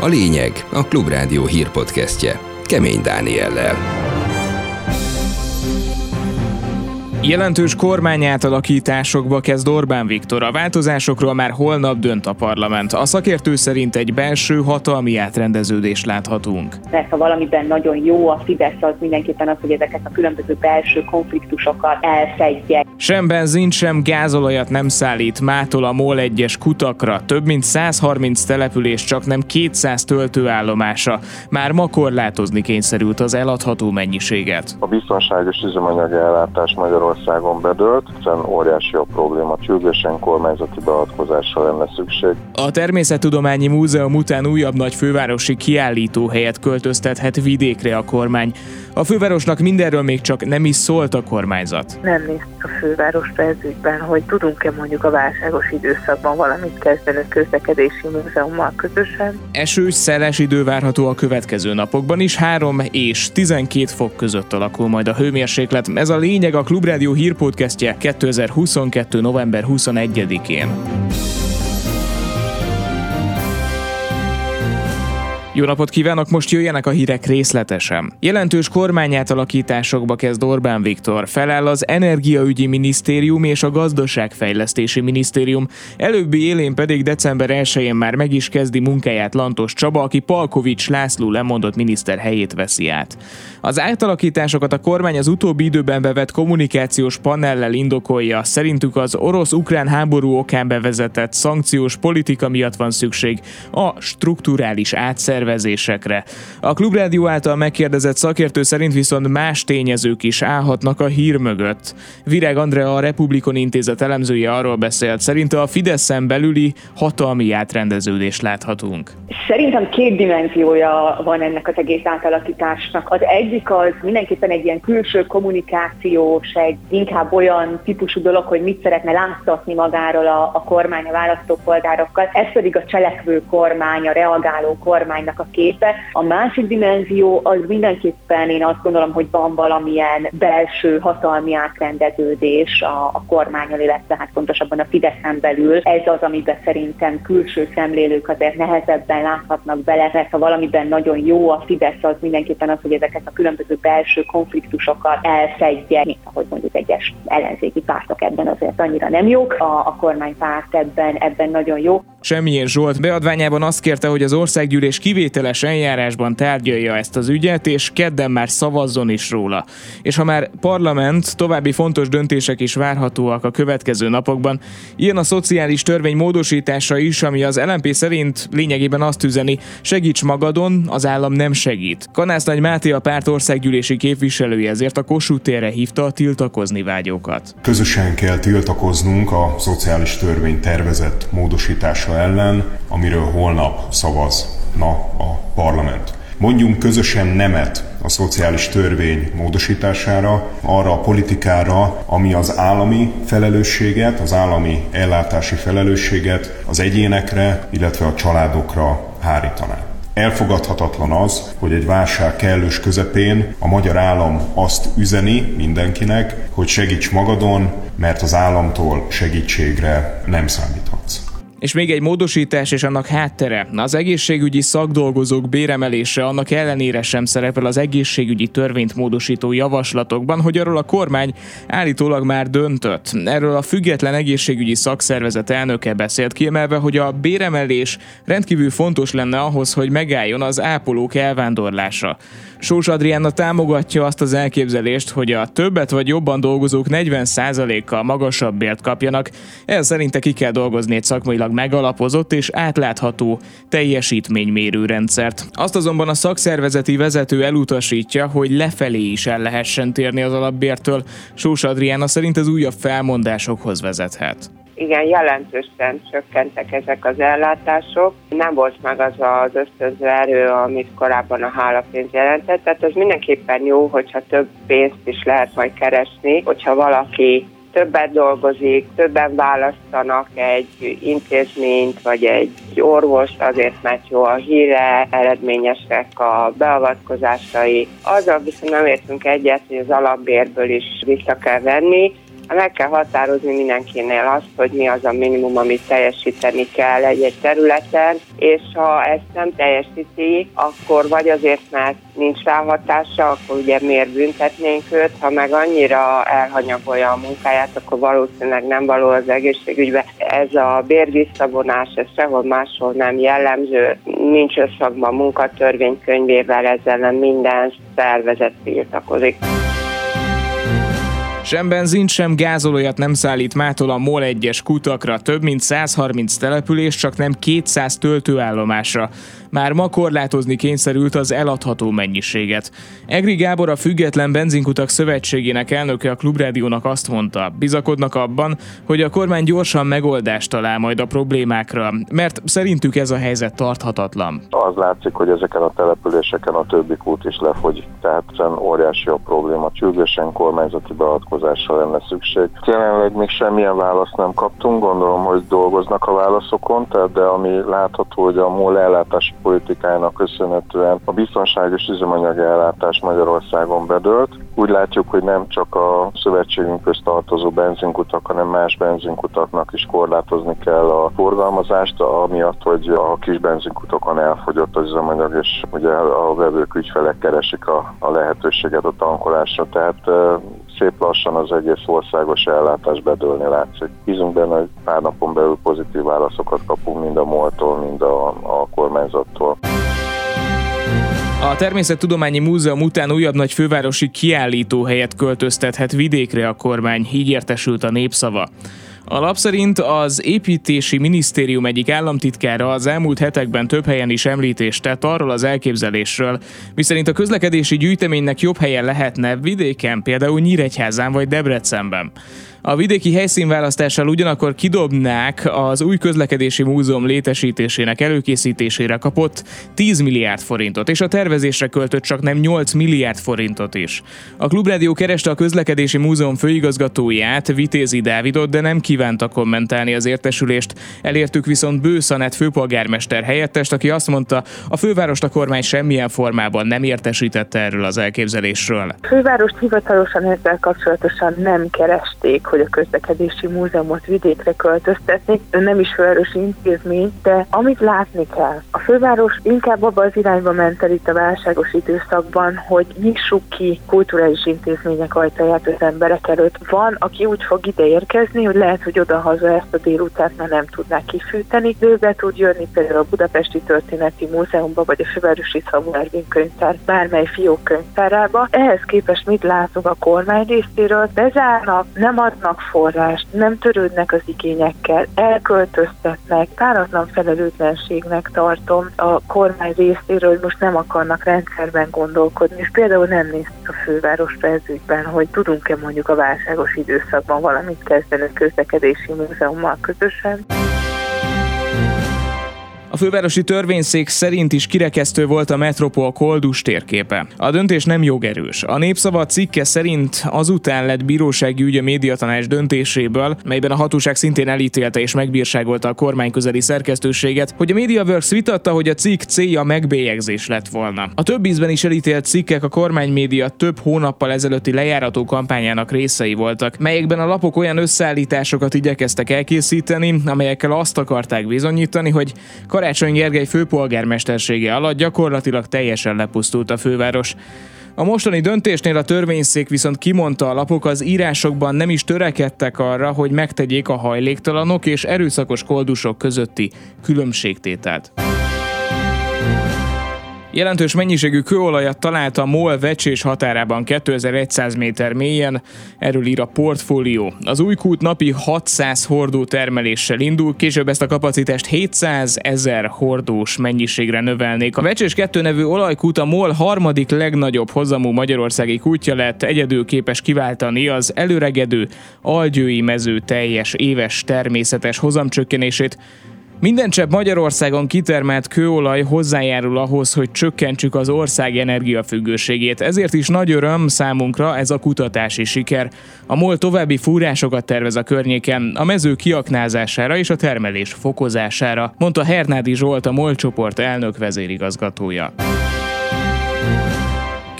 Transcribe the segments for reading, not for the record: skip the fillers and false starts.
A lényeg a Klubrádió hírpodcastje Kemény Dániellel. Jelentős kormányátalakításokba kezd Orbán Viktor. A változásokról már holnap dönt a parlament. A szakértő szerint egy belső hatalmi átrendeződést láthatunk. Mert ha valamiben nagyon jó a Fidesz, az mindenképpen az, hogy ezeket a különböző belső konfliktusokat elfedje. Sem benzint, sem gázolajat nem szállít mától a MOL egyes kutakra. Több mint 130 település, csak nem 200 töltőállomása. Már ma korlátozni kényszerült az eladható mennyiséget. A biztonságos üzemanyag ellátás Magyarországon bedőlt, hiszen óriási a probléma, sürgősen kormányzati beavatkozásra lenne szükség. A Természettudományi Múzeum után újabb nagy fővárosi kiállítóhelyet költöztethet vidékre a kormány. A fővárosnak mindenről még csak nem is szólt a kormányzat. Nem néztük a fővárost az ügyben, hogy tudunk-e mondjuk a válságos időszakban valamit kezdeni a közlekedési múzeummal közösen. Esős, szeles idő várható a következő napokban is, 3 és 12 fok között alakul majd a hőmérséklet. Ez a lényeg a Klubrádió hírpodcastje 2022. november 21-én. Jó napot kívánok, most jöjjenek a hírek részletesen. Jelentős kormányátalakításokba kezd Orbán Viktor. Feláll az Energiaügyi Minisztérium és a Gazdaságfejlesztési Minisztérium. Előbbi élén pedig december 1-én már meg is kezdi munkáját Lantos Csaba, aki Palkovics László lemondott miniszter helyét veszi át. Az átalakításokat a kormány az utóbbi időben bevett kommunikációs panellel indokolja. Szerintük az orosz-ukrán háború okán bevezetett szankciós politika miatt van szükség a strukturális átszervezésre. A Klubrádió által megkérdezett szakértő szerint viszont más tényezők is állhatnak a hír mögött. Virág Andrea, a Republikon Intézet elemzője arról beszélt, szerinte a Fideszen belüli hatalmi átrendeződést láthatunk. Szerintem két dimenziója van ennek az egész átalakításnak. Az egyik az mindenképpen egy ilyen külső kommunikációs, egy inkább olyan típusú dolog, hogy mit szeretne láttatni magáról a kormány a választópolgárokkal. Ez pedig a cselekvő kormány, a reagáló kormány a képe. A másik dimenzió az mindenképpen, én azt gondolom, hogy van valamilyen belső hatalmi átrendeződés a kormányon, illetve hát pontosabban a Fideszen belül. Ez az, amiben szerintem külső szemlélők azért nehezebben láthatnak bele, mert ha valamiben nagyon jó a Fidesz, az mindenképpen az, hogy ezeket a különböző belső konfliktusokat elfedje, mint ahogy mondjuk egyes ellenzéki pártok ebben azért annyira nem jók, a kormánypárt ebben nagyon jó. Semjén Zsolt beadványában azt kérte, hogy az országgyűlés kivételes eljárásban tárgyalja ezt az ügyet, és kedden már szavazzon is róla. És ha már parlament, további fontos döntések is várhatóak a következő napokban. Ilyen a szociális törvény módosítása is, ami az LMP szerint lényegében azt üzeni, segíts magadon, az állam nem segít. Kanásznagy Máté, a párt országgyűlési képviselője, ezért a Kossuth térre hívta a tiltakozni vágyókat. Közösen kell tiltakoznunk a szociális törvény tervezett módosítása ellen, amiről holnap szavazna a parlament. Mondjunk közösen nemet a szociális törvény módosítására, arra a politikára, ami az állami felelősséget, az állami ellátási felelősséget az egyénekre, illetve a családokra hárítaná. Elfogadhatatlan az, hogy egy válság kellős közepén a magyar állam azt üzeni mindenkinek, hogy segíts magadon, mert az államtól segítségre nem számíthatsz. És még egy módosítás és annak háttere. Az egészségügyi szakdolgozók béremelése annak ellenére sem szerepel az egészségügyi törvényt módosító javaslatokban, hogy arról a kormány állítólag már döntött. Erről a Független Egészségügyi Szakszervezet elnöke beszélt, kiemelve, hogy a béremelés rendkívül fontos lenne ahhoz, hogy megálljon az ápolók elvándorlása. Sós Adrianna támogatja azt az elképzelést, hogy a többet vagy jobban dolgozók 40%-kal magasabb bért kapjanak. Ez szerinte ki kell dolgozni egy szakmailag megalapozott és átlátható teljesítménymérő rendszert. Azt azonban a szakszervezeti vezető elutasítja, hogy lefelé is el lehessen térni az alapbértől. Sós Adrianna szerint ez újabb felmondásokhoz vezethet. Igen, jelentősen csökkentek ezek az ellátások. Nem volt meg az az ösztönző erő, amit korábban a hálapénz jelentett. Tehát az mindenképpen jó, hogyha több pénzt is lehet majd keresni, hogyha valaki többet dolgozik, többen választanak egy intézményt, vagy egy orvost, azért mert jó a híre, eredményesek a beavatkozásai. Azzal viszont nem értünk egyet, hogy az alapbérből is vissza kell venni. meg kell határozni mindenkinél azt, hogy mi az a minimum, amit teljesíteni kell egy-egy területen, és ha ezt nem teljesíti, akkor vagy azért, mert nincs ráhatása, akkor ugye miért büntetnénk őt, ha meg annyira elhanyagolja a munkáját, akkor valószínűleg nem való az egészségügyben. Ez a bérvisszavonás, ez sehol máshol nem jellemző, nincs összhangban a munkatörvénykönyvével, ezzel minden szervezet tiltakozik. Sem benzint, sem gázolójat nem szállít mától a MOL 1-es kutakra, több mint 130 település, csak nem 200 töltőállomásra. Már ma korlátozni kényszerült az eladható mennyiséget. Egri Gábor, a Független Benzinkutak Szövetségének elnöke a Klubrádiónak azt mondta, bizakodnak abban, hogy a kormány gyorsan megoldást talál majd a problémákra, mert szerintük ez a helyzet tarthatatlan. Az látszik, hogy ezeken a településeken a többi kút is lefogy, tehát óriási a probléma, sürgősen kormányzati beavatkozásra lenne szükség. Jelenleg még semmilyen választ nem kaptunk, gondolom, hogy dolgoznak a válaszokon, de ami látható, hogy a MOL ellátási politikájának köszönhetően a biztonságos üzemanyag ellátás Magyarországon bedőlt. Úgy látjuk, hogy nem csak a szövetségünkhöz tartozó benzinkutak, hanem más benzinkutaknak is korlátozni kell a forgalmazást, amiatt, hogy a kis benzinkutakon elfogyott az üzemanyag, és ugye a vevők, ügyfelek keresik a lehetőséget a tankolásra, tehát szép lassan az egész országos ellátás bedőlni látszik. Bízunk benne, hogy pár napon belül pozitív válaszokat kapunk mind a MOL-tól, mind a kormányzattól. A Természettudományi Múzeum után újabb nagy fővárosi kiállítóhelyet költöztethet vidékre a kormány, így értesült a Népszava. A lap szerint az építési minisztérium egyik államtitkára az elmúlt hetekben több helyen is említést tett arról az elképzelésről, miszerint a közlekedési gyűjteménynek jobb helyen lehetne vidéken, például Nyíregyházán vagy Debrecenben. A vidéki helyszínválasztással ugyanakkor kidobnák az új közlekedési múzeum létesítésének előkészítésére kapott 10 milliárd forintot, és a tervezésre költött csaknem 8 milliárd forintot is. A Klubrádió kereste a közlekedési múzeum főigazgatóját, Vitézi Dávidot, de nem kívánta kommentálni az értesülést. Elértük viszont Bősz Anett főpolgármester helyettest, aki azt mondta, a fővárost a kormány semmilyen formában nem értesítette erről az elképzelésről. A fővárost hivatalosan ezzel kapcsolatosan nem keresték, hogy a közlekedési múzeumot vidékre költöztetni. Ön nem is fővárosi intézmény, de amit látni kell. A főváros inkább abba az irányba ment el itt a válságos időszakban, hogy nyissuk ki kulturális intézmények ajtaját az emberek előtt. Van, aki úgy fog ide érkezni, hogy lehet, hogy odahaza ezt a délután már nem tudnák kifűteni. Ő be tud jönni például a Budapesti Történeti Múzeumba, vagy a fővárosi Szabó Ervin könyvtár, bármely fiók könyvtárába. Ehhez képest mit látunk a kormány részéről? Bezárnak, nem adnak forrást, nem törődnek az igényekkel, elköltöztetnek, páratlan felelőtlenségnek tartom a kormány részéről, hogy most nem akarnak rendszerben gondolkodni, és például nem néztük a fővárosra ez ügyben, hogy tudunk-e mondjuk a válságos időszakban valamit kezdeni a közlekedési múzeummal közösen. A fővárosi törvényszék szerint is kirekesztő volt a Metropol koldus térképe. A döntés nem jogerős. A Népszava cikke szerint azután lett bírósági ügy a médiatanács döntéséből, melyben a hatóság szintén elítélte és megbírságolta a kormányközeli szerkesztőséget, hogy a MediaWorks vitatta, hogy a cikk célja a megbélyegzés lett volna. A több ízben is elítélt cikkek a kormánymédia több hónappal ezelőtti lejárató kampányának részei voltak, melyekben a lapok olyan összeállításokat igyekeztek elkészíteni, amelyekkel azt akarták bizonyítani, hogy Karácsony Gergely főpolgármestersége alatt gyakorlatilag teljesen lepusztult a főváros. A mostani döntésnél a törvényszék viszont kimondta, a lapok az írásokban nem is törekedtek arra, hogy megtegyék a hajléktalanok és erőszakos koldusok közötti különbségtételt. Jelentős mennyiségű kőolajat talált a MOL Vecsés határában 2100 méter mélyen, erről ír a Portfólió. Az új kút napi 600 hordó termeléssel indul, később ezt a kapacitást 700 000 hordós mennyiségre növelnék. A Vecsés 2 nevű olajkút a MOL harmadik legnagyobb hozamú magyarországi kútja lett, egyedül képes kiváltani az előregedő algyői mező teljes éves természetes hozamcsökkenését. Minden csepp Magyarországon kitermelt kőolaj hozzájárul ahhoz, hogy csökkentsük az ország energiafüggőségét. Ezért is nagy öröm számunkra ez a kutatási siker. A MOL további fúrásokat tervez a környéken, a mező kiaknázására és a termelés fokozására, mondta Hernádi Zsolt, a MOL csoport elnök vezérigazgatója.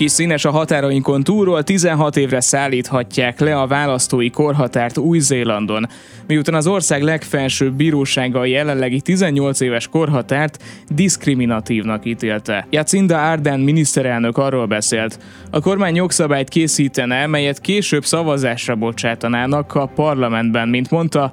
is színes a határainkon túlról, 16 évre szállíthatják le a választói korhatárt Új-Zélandon. Miután az ország legfelsőbb bírósága a jelenlegi 18 éves korhatárt diszkriminatívnak ítélte. Jacinda Ardern miniszterelnök arról beszélt, a kormány jogszabályt készítene, melyet később szavazásra bocsátanának a parlamentben, mint mondta.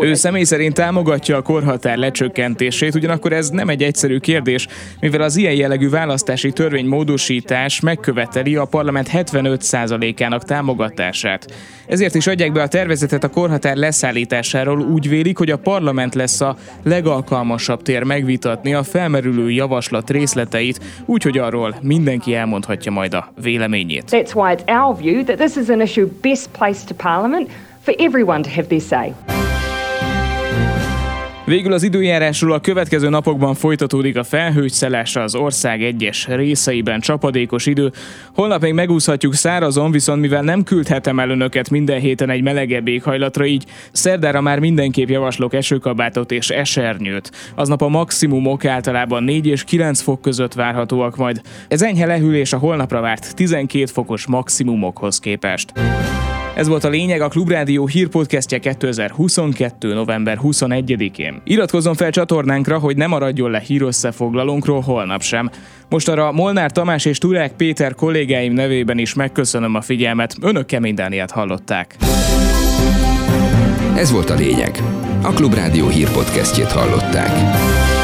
Ő személy szerint támogatja a korhatár lecsökkentését, ugyanakkor ez nem egy egyszerű kérdés, mivel az ilyen jellegű választási törvénymódosítás megköveteli a parlament 75%-ának támogatását. Ezért is adják be a tervezetet a korhatár leszállításáról, úgy vélik, hogy a parlament lesz a legalkalmasabb tér megvitatni a felmerülő javaslat részleteit, úgyhogy arról mindenki elmondhatja majd a véleményét. That's why it's our view that this is an issue best placed to Parliament for everyone to have their say. Végül az időjárásról: a következő napokban folytatódik a felhőszelásra az ország egyes részeiben, csapadékos idő. Holnap még megúszhatjuk szárazon, viszont mivel nem küldhetem el önöket minden héten egy melegebb éghajlatra, így szerdára már mindenképp javaslok esőkabátot és esernyőt. Aznap a maximumok általában 4 és 9 fok között várhatóak majd. Ez enyhe lehűlés a holnapra várt 12 fokos maximumokhoz képest. Ez volt a Lényeg, a Klubrádió hírpodcastje 2022. november 21-én. Iratkozzon fel csatornánkra, hogy ne maradjon le hírösszefoglalónkról holnap sem. Most arra Molnár Tamás és Turek Péter kollégáim nevében is megköszönöm a figyelmet. Önök Kemény Dánielt hallották. Ez volt a Lényeg. A Klubrádió hírpodcastjét hallották.